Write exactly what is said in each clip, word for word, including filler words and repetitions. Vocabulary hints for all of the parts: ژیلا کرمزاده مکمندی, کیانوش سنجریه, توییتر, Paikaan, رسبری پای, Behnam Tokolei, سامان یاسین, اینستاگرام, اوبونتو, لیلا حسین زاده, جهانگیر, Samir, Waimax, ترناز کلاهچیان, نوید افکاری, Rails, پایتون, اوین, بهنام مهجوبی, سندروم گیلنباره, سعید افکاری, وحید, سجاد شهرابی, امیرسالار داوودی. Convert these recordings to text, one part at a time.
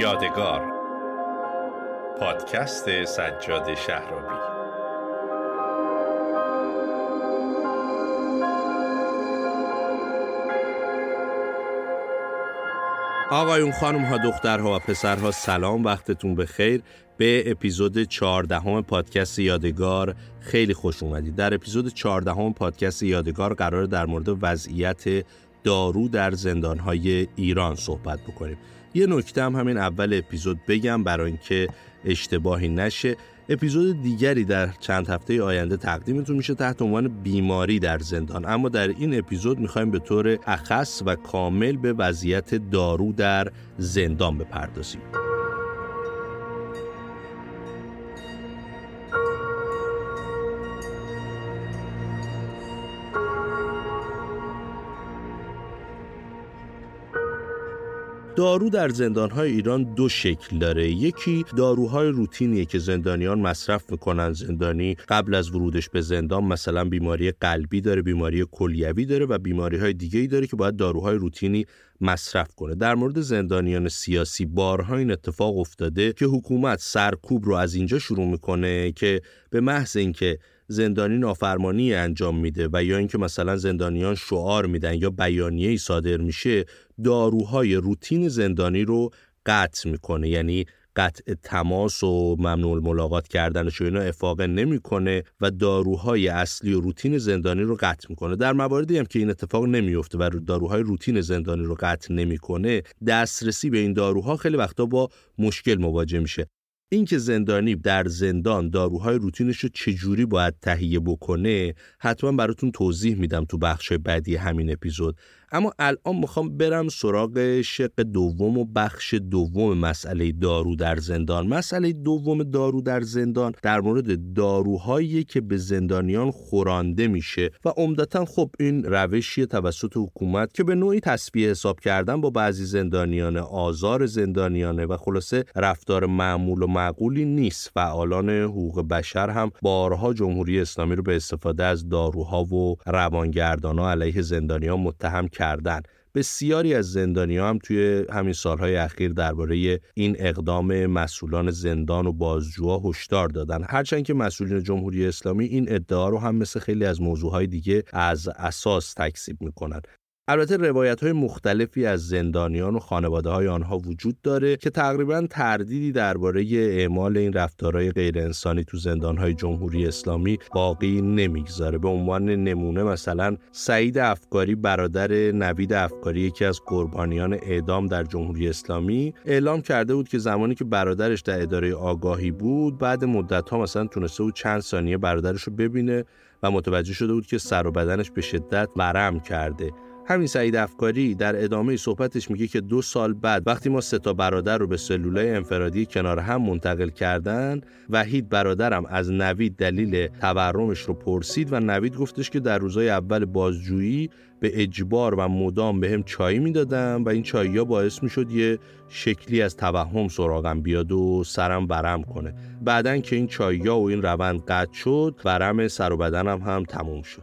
یادگار، پادکست سجاد شهرابی. آقایون، خانم‌ها، دخترها و پسرها، سلام، وقتتون بخیر. به اپیزود چهاردهم پادکست یادگار خیلی خوش اومدید. در اپیزود چهاردهم پادکست یادگار قراره در مورد وضعیت دارو در زندان‌های ایران صحبت بکنیم. یه نکته هم همین اول اپیزود بگم برای اینکه اشتباهی نشه. اپیزود دیگری در چند هفته آینده تقدیمتون میشه تحت عنوان بیماری در زندان، اما در این اپیزود میخوایم به طور اخص و کامل به وضعیت دارو در زندان بپردازیم. دارو در زندان‌های ایران دو شکل داره. یکی داروهای روتینیه که زندانیان مصرف میکنن. زندانی قبل از ورودش به زندان مثلا بیماری قلبی داره، بیماری کلیوی داره و بیماری‌های دیگه‌ای داره که باید داروهای روتینی مصرف کنه. در مورد زندانیان سیاسی بارها این اتفاق افتاده که حکومت سرکوب رو از اینجا شروع میکنه که به محض اینکه زندانی نافرمانی انجام میده و یا اینکه مثلا زندانیان شعار میدن یا بیانیه‌ای صادر میشه، داروهای روتین زندانی رو قطع میکنه. یعنی قطع تماس و ممنوع الملاقات کردنش و اینا افاقه نمیکنه و داروهای اصلی و روتین زندانی رو قطع میکنه. در مواردی هم که این اتفاق نمیفته و داروهای روتین زندانی رو قطع نمیکنه، دسترسی به این داروها خیلی وقتا با مشکل مواجه میشه. اینکه زندانی در زندان داروهای روتینش رو چجوری باید تهیه بکنه حتما براتون توضیح میدم تو بخش بعدی همین اپیزود. اما الان میخوام برم سراغ شق دوم و بخش دوم مسئله دارو در زندان. مسئله دوم دارو در زندان در مورد داروهایی که به زندانیان خورانده میشه و عمدتاً خب این روشی توسط حکومت که به نوعی تسبیه حساب کردن با بعضی زندانیان، آزار زندانیانه و خلاصه رفتار معمول و معقولی نیست. فعالان حقوق بشر هم بارها جمهوری اسلامی رو به استفاده از داروها و روانگردان‌ها علیه زندانیان متهم کردن. بسیاری از زندانی‌ها هم توی همین سالهای اخیر درباره این اقدام مسئولان زندان و بازجوها هشدار دادن، هرچند که مسئولین جمهوری اسلامی این ادعا رو هم مثل خیلی از موضوعهای دیگه از اساس تکذیب می‌کنن. البته روایت‌های مختلفی از زندانیان و خانواده‌های آنها وجود داره که تقریباً تردیدی درباره اعمال این رفتارهای غیرانسانی تو زندان‌های جمهوری اسلامی باقی نمیگذاره. به عنوان نمونه مثلا سعید افکاری، برادر نوید افکاری، یکی از قربانیان اعدام در جمهوری اسلامی، اعلام کرده بود که زمانی که برادرش در اداره آگاهی بود، بعد مدت‌ها مثلا تونسته بود چند ثانیه برادرش رو ببینه و متوجه شده بود که سر و بدنش به شدت ورم کرده. همین سعید افکاری در ادامه صحبتش میگه که دو سال بعد وقتی ما سه تا برادر رو به سلولای انفرادی کنار هم منتقل کردن، وحید برادرم از نوید دلیل تورمش رو پرسید و نوید گفتش که در روزای اول بازجویی به اجبار و مدام بهم چای میدادن و این چایی‌ها باعث میشد یه شکلی از توهم سراغم بیاد و سرم ورم کنه. بعدن که این چایی‌ها و این روند قطع شد، ورم سر و بدنم هم تموم شد.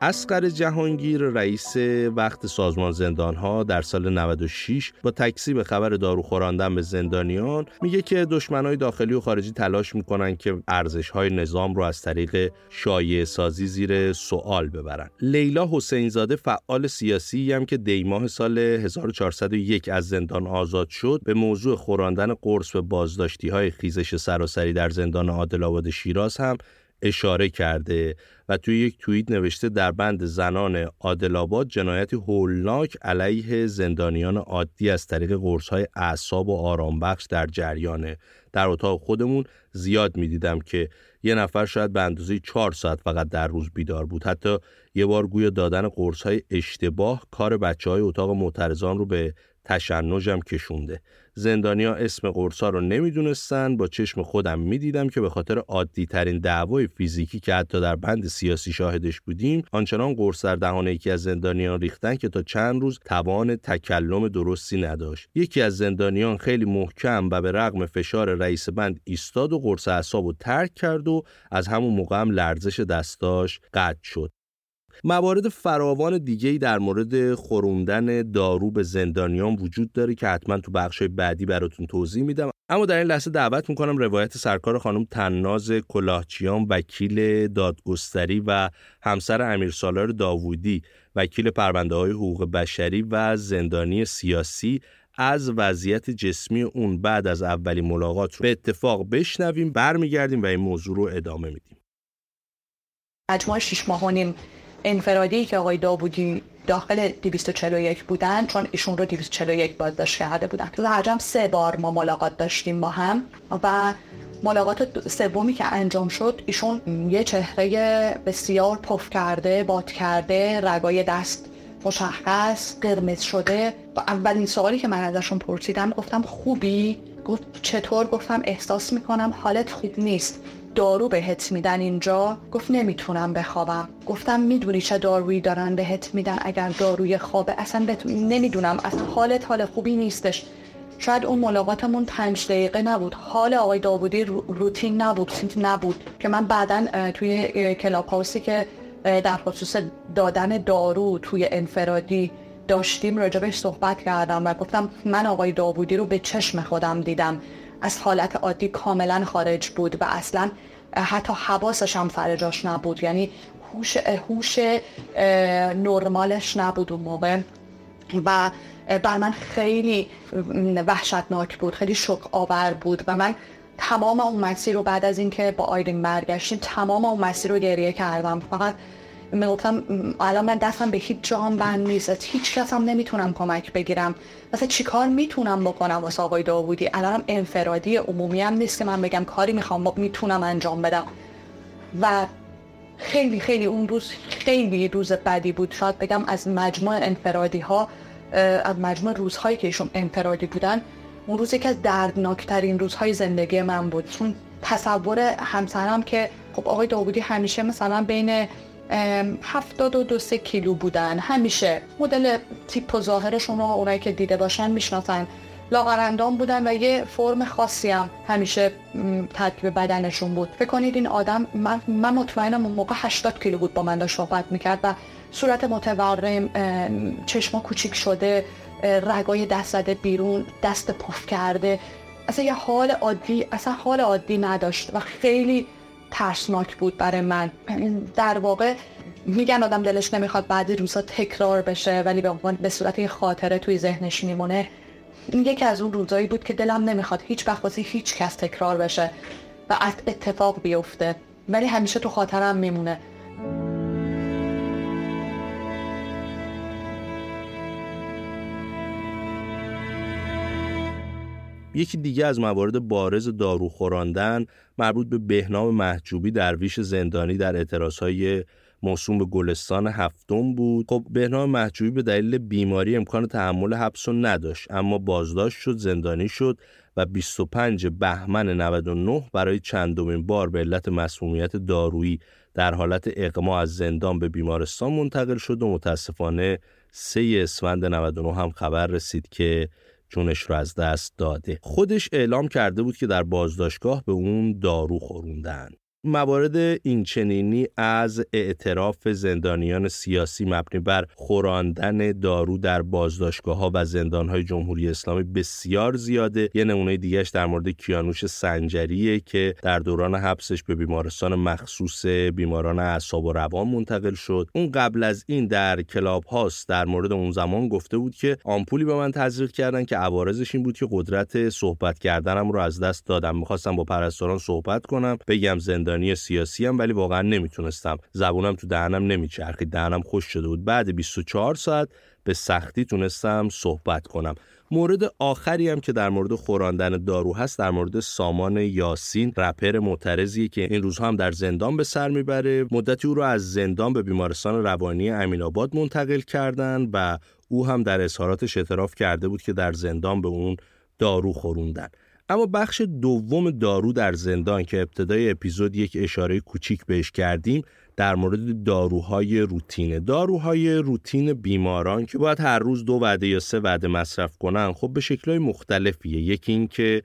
اصغر جهانگیر، رئیس وقت سازمان زندان‌ها، در سال نود و شش با تکذیب خبر دارو خوراندن به زندانیان میگه که دشمنای داخلی و خارجی تلاش میکنن که ارزش‌های نظام رو از طریق شایعه‌سازی زیر سوال ببرن. لیلا حسین زاده، فعال سیاسی هم که دیماه سال هزار و چهارصد و یک از زندان آزاد شد، به موضوع خوراندن قرص به بازداشتی‌های خیزش سراسری در زندان عادل‌آباد شیراز هم اشاره کرده و توی یک توییت نوشته در بند زنان عادل‌آباد جنایتی هولناک علیه زندانیان عادی از طریق قرص‌های اعصاب و آرامبخش در جریانه. در اتاق خودمون زیاد می‌دیدم که یه نفر شاید به اندازه چهار ساعت فقط در روز بیدار بود. حتی یه بار گویا دادن قرص‌های اشتباه کار بچه‌های اتاق معترضان رو به تشنجم کشونده. زندانیا اسم قرصا رو نمیدونستن، با چشم خودم میدیدم که به خاطر عادی ترین دعوای فیزیکی که حتی در بند سیاسی شاهدش بودیم، آنچنان قرص در دهان یکی از زندانیان ریختن که تا چند روز توان تکلم درستی نداشت. یکی از زندانیان خیلی محکم و به رغم فشار رئیس بند ایستاد و قرص اعصابو ترک کرد و از همون موقع هم لرزش دستاش قطع شد. موارد فراوان دیگه‌ای در مورد خوروندن دارو به زندانیان وجود داره که حتما تو بخش‌های بعدی براتون توضیح میدم، اما در این لحظه دعوت میکنم روایت سرکار خانم ترناز کلاهچیان، وکیل دادگستری و همسر امیرسالار داوودی، وکیل پرونده‌های حقوق بشری و زندانی سیاسی، از وضعیت جسمی اون بعد از اولین ملاقات رو به اتفاق بشنویم. برمیگردیم و این موضوع رو ادامه میدیم. مجموع شش ماه و نیم انفرادی که آقای داوودی داخل دویست و چهل و یک بودن، چون ایشون رو دویست و چهل و یک بازداشت کرده بودن، رجم سه بار ما ملاقات داشتیم با هم و ملاقات سومی که انجام شد، ایشون یه چهره بسیار پف کرده، باد کرده، رگای دست مشخص قرمز شده. اولین سوالی که من ازشون پرسیدم، گفتم خوبی؟ گفت چطور؟ گفتم احساس میکنم حالت خوب نیست، دارو بهت میدن اینجا؟ گفت نمیتونم بخوابم. گفتم میدونی چه دارویی دارن بهت میدن؟ اگر داروی خوابه اصلا بتون... نمیدونم، از حالت حال خوبی نیستش. شاید اون ملاقاتمون پنج دقیقه نبود، حال آقای داوودی روتین نبود، نبود که من بعدن توی کلاب هاوسی که در خصوص دادن دارو توی انفرادی داشتیم راجبش صحبت کردم و گفتم من آقای داوودی رو به چشم خودم دیدم، از حالت عادی کاملا خارج بود و اصلا حتی حواسش هم سر جاش نبود، یعنی هوش هوش نرمالش نبود اون موقع و بر من خیلی وحشتناک بود، خیلی شوک آور بود و من تمام اون مسیر رو بعد از اینکه با آیرین برگشتیم تمام اون مسیر رو گریه کردم. فقط میگفتم الان من دستم به هیچ جام بند نیست، هیچ کس هم نمیتونم کمک بگیرم، مثلا چی کار میتونم بکنم واسه آقای داوودی؟ الانم انفرادی عمومی هم نیست که من بگم کاری میخوام میتونم انجام بدم و خیلی خیلی اون روز خیلی روز بدی بود. شاید بگم از مجموع انفرادی ها، از مجموع روزهایی که ایشون انفرادی بودن، اون روز یکی از دردناکترین روزهای زندگی من بود. چون تصور همسرم که خب آقای داوودی همیشه مثلا بین هفتاد و دو سه کیلو بودن، همیشه مدل تیپ و ظاهرشون رو اونایی که دیده باشن میشناسن، لاغرندام بودن و یه فرم خاصی هم همیشه ترکیب بدنشون بود. فکر کنید این آدم، من, من مطمئنم اون موقع هشتاد کیلو بود، با من داشت صحبت میکرد و صورت متورم، چشما کوچیک شده، رگای دست زده بیرون، دست پف کرده، اصلا یه حال عادی اصلا حال عادی نداشت و خیلی ترسناک بود برای من. در واقع میگن آدم دلش نمیخواد بعضی روزا تکرار بشه ولی به عنوان به صورت یه خاطره توی ذهنش میمونه. این یکی از اون روزایی بود که دلم نمیخواد هیچ وقت واسه هیچ کس تکرار بشه و اتفاق بیفته، ولی همیشه تو خاطرم میمونه. یکی دیگه از موارد بارز دارو خوراندن مربوط به بهنام مهجوبی، درویش زندانی، در اعتراضهای موسوم به گلستان هفتم بود. خب بهنام مهجوبی به دلیل بیماری امکان تحمل حبس نداشت، اما بازداشت شد، زندانی شد و بیست و پنجم بهمن نود و نه برای چندمین بار به علت مسمومیت دارویی در حالت اغما از زندان به بیمارستان منتقل شد و متاسفانه سوم اسفند نود و نه هم خبر رسید که جونش رو از دست داده. خودش اعلام کرده بود که در بازداشتگاه به اون دارو خوروندن. موارد اینچنینی از اعتراف زندانیان سیاسی مبنی بر خوراندن دارو در بازداشتگاه‌ها و زندان‌های جمهوری اسلامی بسیار زیاده. یه نمونه دیگه‌اش در مورد کیانوش سنجریه که در دوران حبسش به بیمارستان مخصوص بیماران اعصاب و روان منتقل شد. اون قبل از این در کلاب هاست در مورد اون زمان گفته بود که آمپولی به من تزریق کردن که عوارضش این بود که قدرت صحبت کردنم رو از دست دادم. می‌خواستم با پرستاران صحبت کنم، بگم زندان دانی سیاسی هم، ولی واقعا نمیتونستم، زبونم تو دهنم نمیچرخید، دهنم خشک شده بود. بعد بیست و چهار ساعت به سختی تونستم صحبت کنم. مورد آخری هم که در مورد خوراندن دارو هست، در مورد سامان یاسین، رپر معترضی که این روزها هم در زندان به سر میبره. مدتی او رو از زندان به بیمارستان روانی امین‌آباد منتقل کردن و او هم در اظهاراتش اعتراف کرده بود که در زندان به اون دارو خوروندن. اما بخش دوم دارو در زندان که ابتدای اپیزود یک اشاره کوچیک بهش کردیم، در مورد داروهای روتینه. داروهای روتین بیماران که باید هر روز دو وعده یا سه وعده مصرف کنن، خب به شکل‌های مختلفیه. یکی این که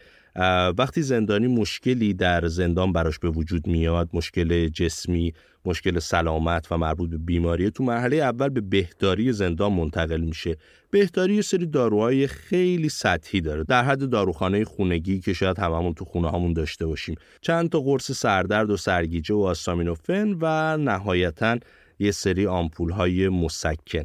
وقتی زندانی مشکلی در زندان براش به وجود میاد، مشکل جسمی، مشکل سلامت و مربوط به بیماری، تو مرحله اول به بهداری زندان منتقل میشه. بهداری یه سری داروهای خیلی سطحی داره، در حد داروخانه خونگی که شاید هممون تو خونه هامون داشته باشیم، چند تا قرص سردرد و سرگیجه و آستامینوفن و نهایتاً یه سری آمپول‌های مسکن.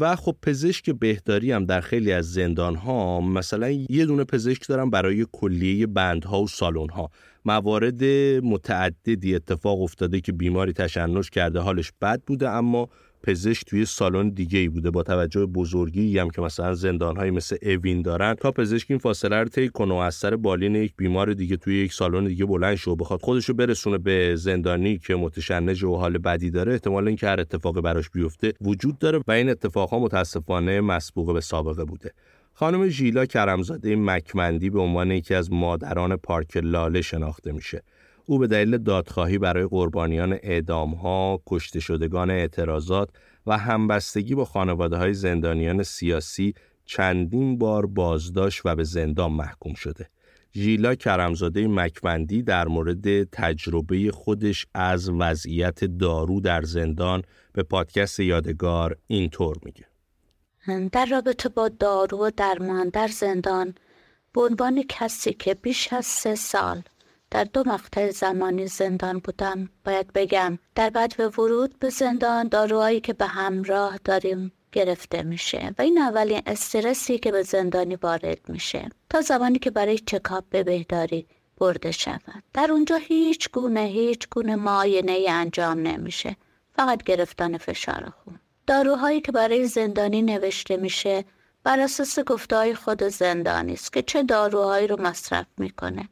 و خب پزشک بهداری هم در خیلی از زندان ها، مثلا یه دونه پزشک دارن برای کلیه بندها و سالن ها. موارد متعددی اتفاق افتاده که بیماری تشنج کرده، حالش بد بوده، اما پزشک توی سالن دیگه‌ای بوده. با توجه به بزرگی هم که مثلا زندان‌های مثل اوین دارن، تا پزشک این فاصله رو طی کنه و از سر بالین یک بیمار دیگه توی یک سالن دیگه بلند شه و بخواد خودش رو برسونه به زندانی که متشنج و حال بدی داره، احتمال اینکه هر اتفاقی براش بیفته وجود داره و این اتفاق‌ها متأسفانه مسبوق به سابقه بوده. خانم ژیلا کرمزاده مکمندی به عنوان یکی از مادران پارک لاله شناخته میشه. او به دلیل دادخواهی برای قربانیان اعدام‌ها، کشته شدگان اعتراضات و همبستگی با خانواده‌های زندانیان سیاسی چندین بار بازداشت و به زندان محکوم شده. ژیلا کرمزاده مکمندی در مورد تجربه خودش از وضعیت دارو در زندان به پادکست یادگار اینطور میگه: در رابطه با دارو و درمان در زندان، به عنوان کسی که بیش از سه سال در دو مقطع زمانی زندان بودم، باید بگم در بعد به ورود به زندان داروهایی که به همراه داریم گرفته میشه و این اولین استرسی که به زندانی وارد میشه تا زمانی که برای چکاپ به بهداری برده شود. در اونجا هیچ گونه هیچ گونه معاینه‌ای انجام نمیشه، فقط گرفتن فشار خون. داروهایی که برای زندانی نوشته میشه بر اساس گفته‌های خود زندانی است که چه داروهایی رو مصرف میکنه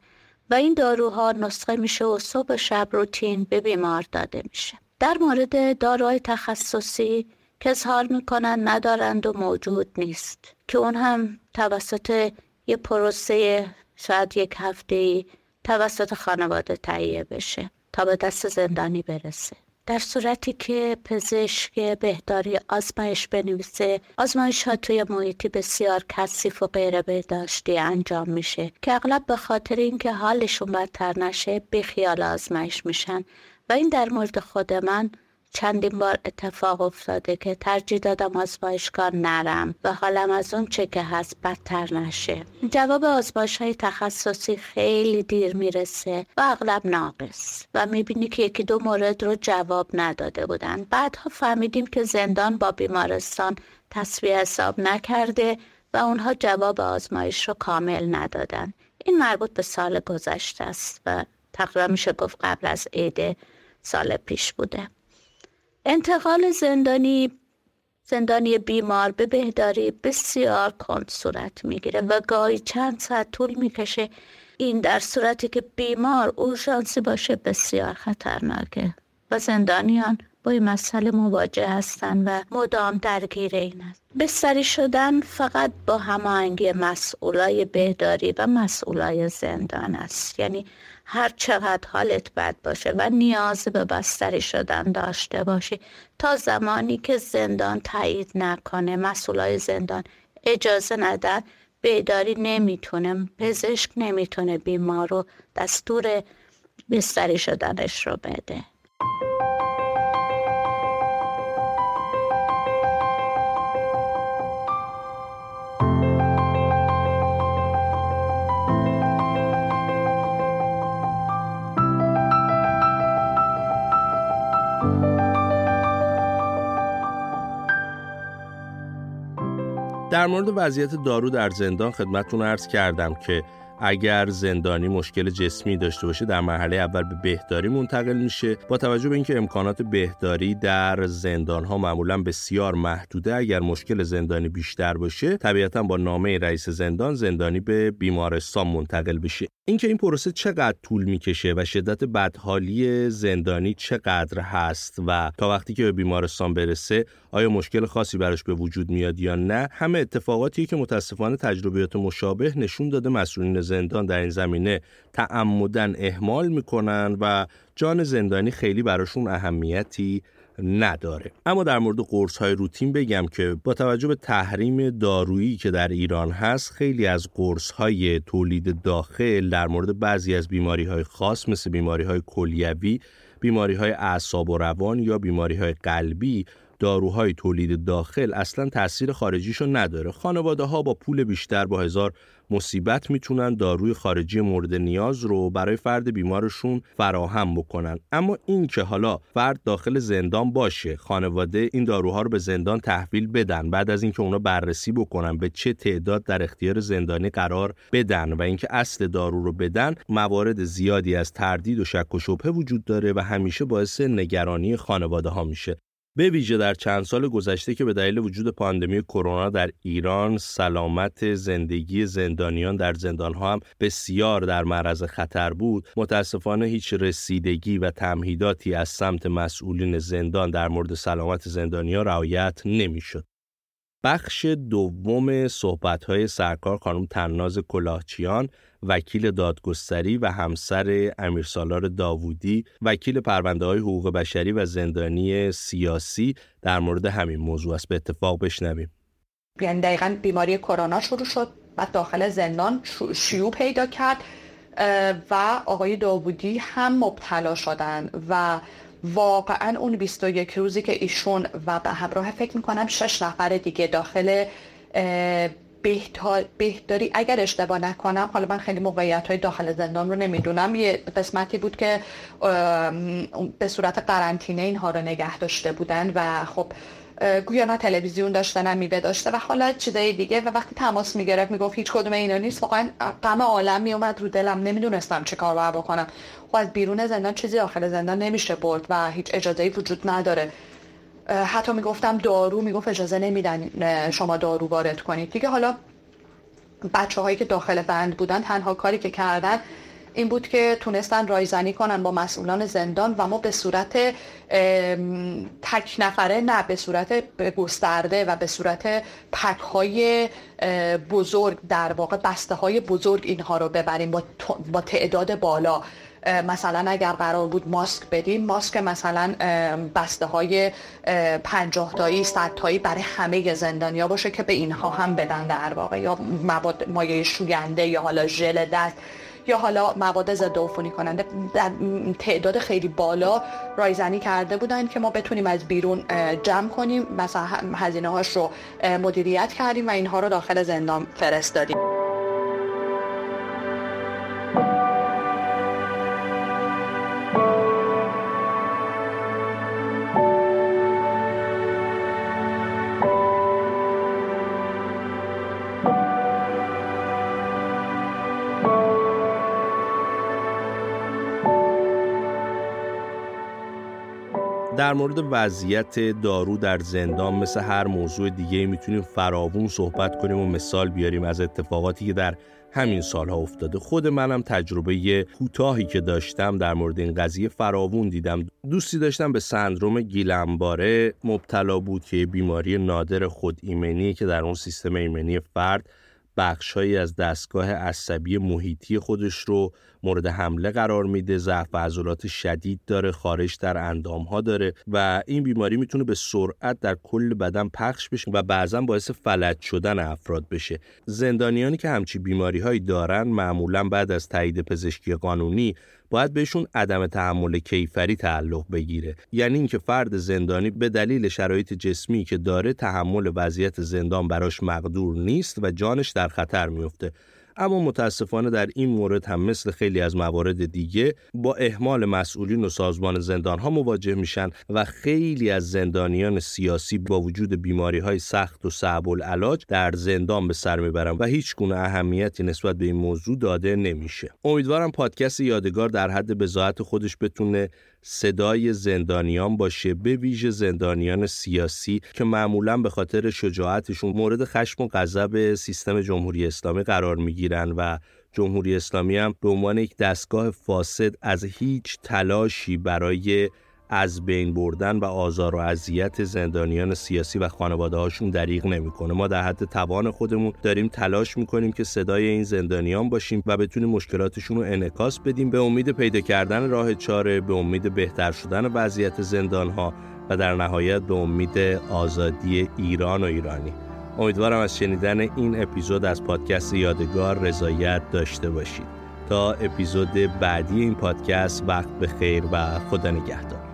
و این داروها نسخه میشه و صبح و شب روتین به بیمار داده میشه. در مورد داروهای تخصصی که اظهار میکنن ندارند و موجود نیست، که اون هم توسط یه پروسه شاید یک هفته‌ای توسط خانواده تهیه بشه تا به دست زندانی برسه. در صورتی که پزشک بهداری آزمایش بنویسه، آزمایش ها توی محیطی بسیار کثیف و غیر بهداشتی انجام میشه که اغلب به خاطر اینکه حالشون بدتر نشه بیخیال آزمایش میشن و این در مورد خود من چندین بار اتفاق افتاده که ترجیح دادم آزمایشگاه نرم و حالم از اون چه که هست بدتر نشه. جواب آزمایش های تخصصی خیلی دیر میرسه و اغلب ناقص و میبینی که یکی دو مورد رو جواب نداده بودن. بعدها فهمیدیم که زندان با بیمارستان تسویه حساب نکرده و اونها جواب آزمایش رو کامل ندادن. این مربوط به سال گذشته است و تقریبا میشه گفت قبل از عید سال پیش بوده. انتقال زندانی زندانی بیمار به بهداری بسیار کند صورت میگیره و گاهی چند ساعت طول میکشه. این در صورتی که بیمار اورژانسی باشه بسیار خطرناکه و زندانیان با این مسئله مواجه هستن و مدام درگیر این است. بستری شدن فقط با هماهنگی مسئولای بهداری و مسئولای زندان است، یعنی هر چقدر حالت بد باشه و نیاز به بستری شدن داشته باشی، تا زمانی که زندان تایید نکنه، مسئولای زندان اجازه ندن، بهداری نمیتونه، پزشک نمیتونه بیمار رو دستور بستری شدنش رو بده. در مورد وضعیت دارو در زندان خدمتتون عرض کردم که اگر زندانی مشکل جسمی داشته باشه در مرحله اول به بهداری منتقل میشه. با توجه به اینکه امکانات بهداری در زندانها معمولا بسیار محدوده، اگر مشکل زندانی بیشتر باشه طبیعتا با نامه رئیس زندان زندانی به بیمارستان منتقل بشه. اینکه این پروسه چقدر طول میکشه و شدت بدحالی زندانی چقدر هست و تا وقتی که به بیمارستان برسه آیا مشکل خاصی براش به وجود میاد یا نه، همه اتفاقاتیه که متاسفانه تجربیات مشابه نشون داده مسئولین زندان در این زمینه تعمداً اهمال میکنن و جان زندانی خیلی براشون اهمیتی نداره. اما در مورد قرص‌های روتین بگم که با توجه به تحریم دارویی که در ایران هست، خیلی از قرص‌های تولید داخل در مورد بعضی از بیماری‌های خاص مثل بیماری‌های کلیوی، بیماری‌های اعصاب و روان یا بیماری‌های قلبی، داروهای تولید داخل اصلا تأثیر خارجیشو نداره. خانواده ها با پول بیشتر با هزار مصیبت میتونن داروی خارجی مورد نیاز رو برای فرد بیمارشون فراهم بکنن. اما این که حالا فرد داخل زندان باشه، خانواده این داروها رو به زندان تحویل بدن، بعد از اینکه اونا بررسی بکنن به چه تعداد در اختیار زندانی قرار بدن و اینکه اصل دارو رو بدن، موارد زیادی از تردید و شک و شبهه وجود داره و همیشه باعث نگرانی خانواده ها میشه. به ویژه در چند سال گذشته که به دلیل وجود پاندمی کرونا در ایران سلامت زندگی زندانیان در زندان‌ها هم بسیار در معرض خطر بود، متاسفانه هیچ رسیدگی و تمهیداتی از سمت مسئولین زندان در مورد سلامت زندانیان رعایت نمی‌شد. بخش دوم صحبت‌های سرکار خانم ترناز کلاهچیان، وکیل دادگستری و همسر امیرسالار داوودی، وکیل پرونده‌های حقوق بشری و زندانی سیاسی، در مورد همین موضوع است. به اتفاق بشنویم. یعنی دقیقاً بیماری کرونا شروع شد، بعد داخل زندان شیوع پیدا کرد و آقای داوودی هم مبتلا شدن و واقعاً اون بیست و یک روزی که ایشون و به همراه فکر می‌کنم شش نفر دیگه داخل بهداری، اگر اشتباه نکنم، حالا من خیلی موقعیت‌های داخل زندان رو نمیدونم، یه قسمتی بود که به صورت قرنطینه اینها رو نگه داشته بودن و خب گویا نه تلویزیون داشتن هم میوه داشته و حالا چیزای دیگه، و وقتی تماس میگرفت میگفت هیچ کدوم اینا نیست. واقعا غم عالم میومد رو دلم، نمیدونستم چه کار باید بکنم. خب از بیرون زندان چیزی داخل زندان نمیشه برد و هیچ اجازه‌ای وجود نداره. حتی میگفتم دارو، میگفت اجازه نمیدن شما دارو وارد کنید دیگه. حالا بچه‌هایی که داخل بند بودن تنها کاری که کردن این بود که تونستن رایزنی کنن با مسئولان زندان و ما به صورت تک نفره نه، به صورت گسترده و به صورت پک‌های بزرگ، در واقع بسته‌های بزرگ اینها رو ببریم با تعداد بالا. مثلا اگر قرار بود ماسک بدیم، ماسک مثلا بسته های پنجاه تایی صد تایی برای همه زندانیا باشه که به اینها هم بدن در واقع، یا مواد مایع شوینده یا حالا ژل دست یا حالا مواد ضد عفونی کننده. در تعداد خیلی بالا رایزنی کرده بودن که ما بتونیم از بیرون جمع کنیم، مثلا هزینه هاش رو مدیریت کردیم و اینها رو داخل زندان فرستادیم. در مورد وضعیت دارو در زندان مثل هر موضوع دیگه میتونیم فراوون صحبت کنیم و مثال بیاریم از اتفاقاتی که در همین سالها افتاده. خود منم تجربه کوتاهی که داشتم در مورد این قضیه فراوون دیدم. دوستی داشتم به سندروم گیلنباره مبتلا بود که بیماری نادر خود ایمنیه که در اون سیستم ایمنی فرد بخش‌هایی از دستگاه عصبی محیطی خودش رو مورد حمله قرار میده، ضعف عضلات شدید داره، خارش در اندام‌ها داره و این بیماری میتونه به سرعت در کل بدن پخش بشه و بعضاً باعث فلج شدن افراد بشه. زندانیانی که همچی بیماری‌هایی دارن معمولاً بعد از تایید پزشکی قانونی باید بهشون عدم تحمل کیفری تعلق بگیره، یعنی اینکه فرد زندانی به دلیل شرایط جسمی که داره تحمل وضعیت زندان براش مقدور نیست و جانش در خطر میفته. اما متاسفانه در این مورد هم مثل خیلی از موارد دیگه با اهمال مسئولین و سازمان زندان‌ها مواجه میشن و خیلی از زندانیان سیاسی با وجود بیماری‌های سخت و صعب العلاج در زندان به سر میبرن و هیچ گونه اهمیتی نسبت به این موضوع داده نمیشه. امیدوارم پادکست یادگار در حد بضاعت خودش بتونه صدای زندانیان باشه، به ویژه زندانیان سیاسی که معمولاً به خاطر شجاعتشون مورد خشم و غضب سیستم جمهوری اسلامی قرار میگیرن و جمهوری اسلامی هم به عنوان یک دستگاه فاسد از هیچ تلاشی برای از بین بردن و آزار و اذیت زندانیان سیاسی و خانواده هاشون دریغ نمیکنه. ما در حد توان خودمون داریم تلاش میکنیم که صدای این زندانیان باشیم و بتونیم مشکلاتشون رو انعکاس بدیم، به امید پیدا کردن راه چاره، به امید بهتر شدن وضعیت زندانها و در نهایت به امید آزادی ایران و ایرانی. امیدوارم از شنیدن این اپیزود از پادکست یادگار رضایت داشته باشید. تا اپیزود بعدی این پادکست، وقت بخیر و خدا نگهدار.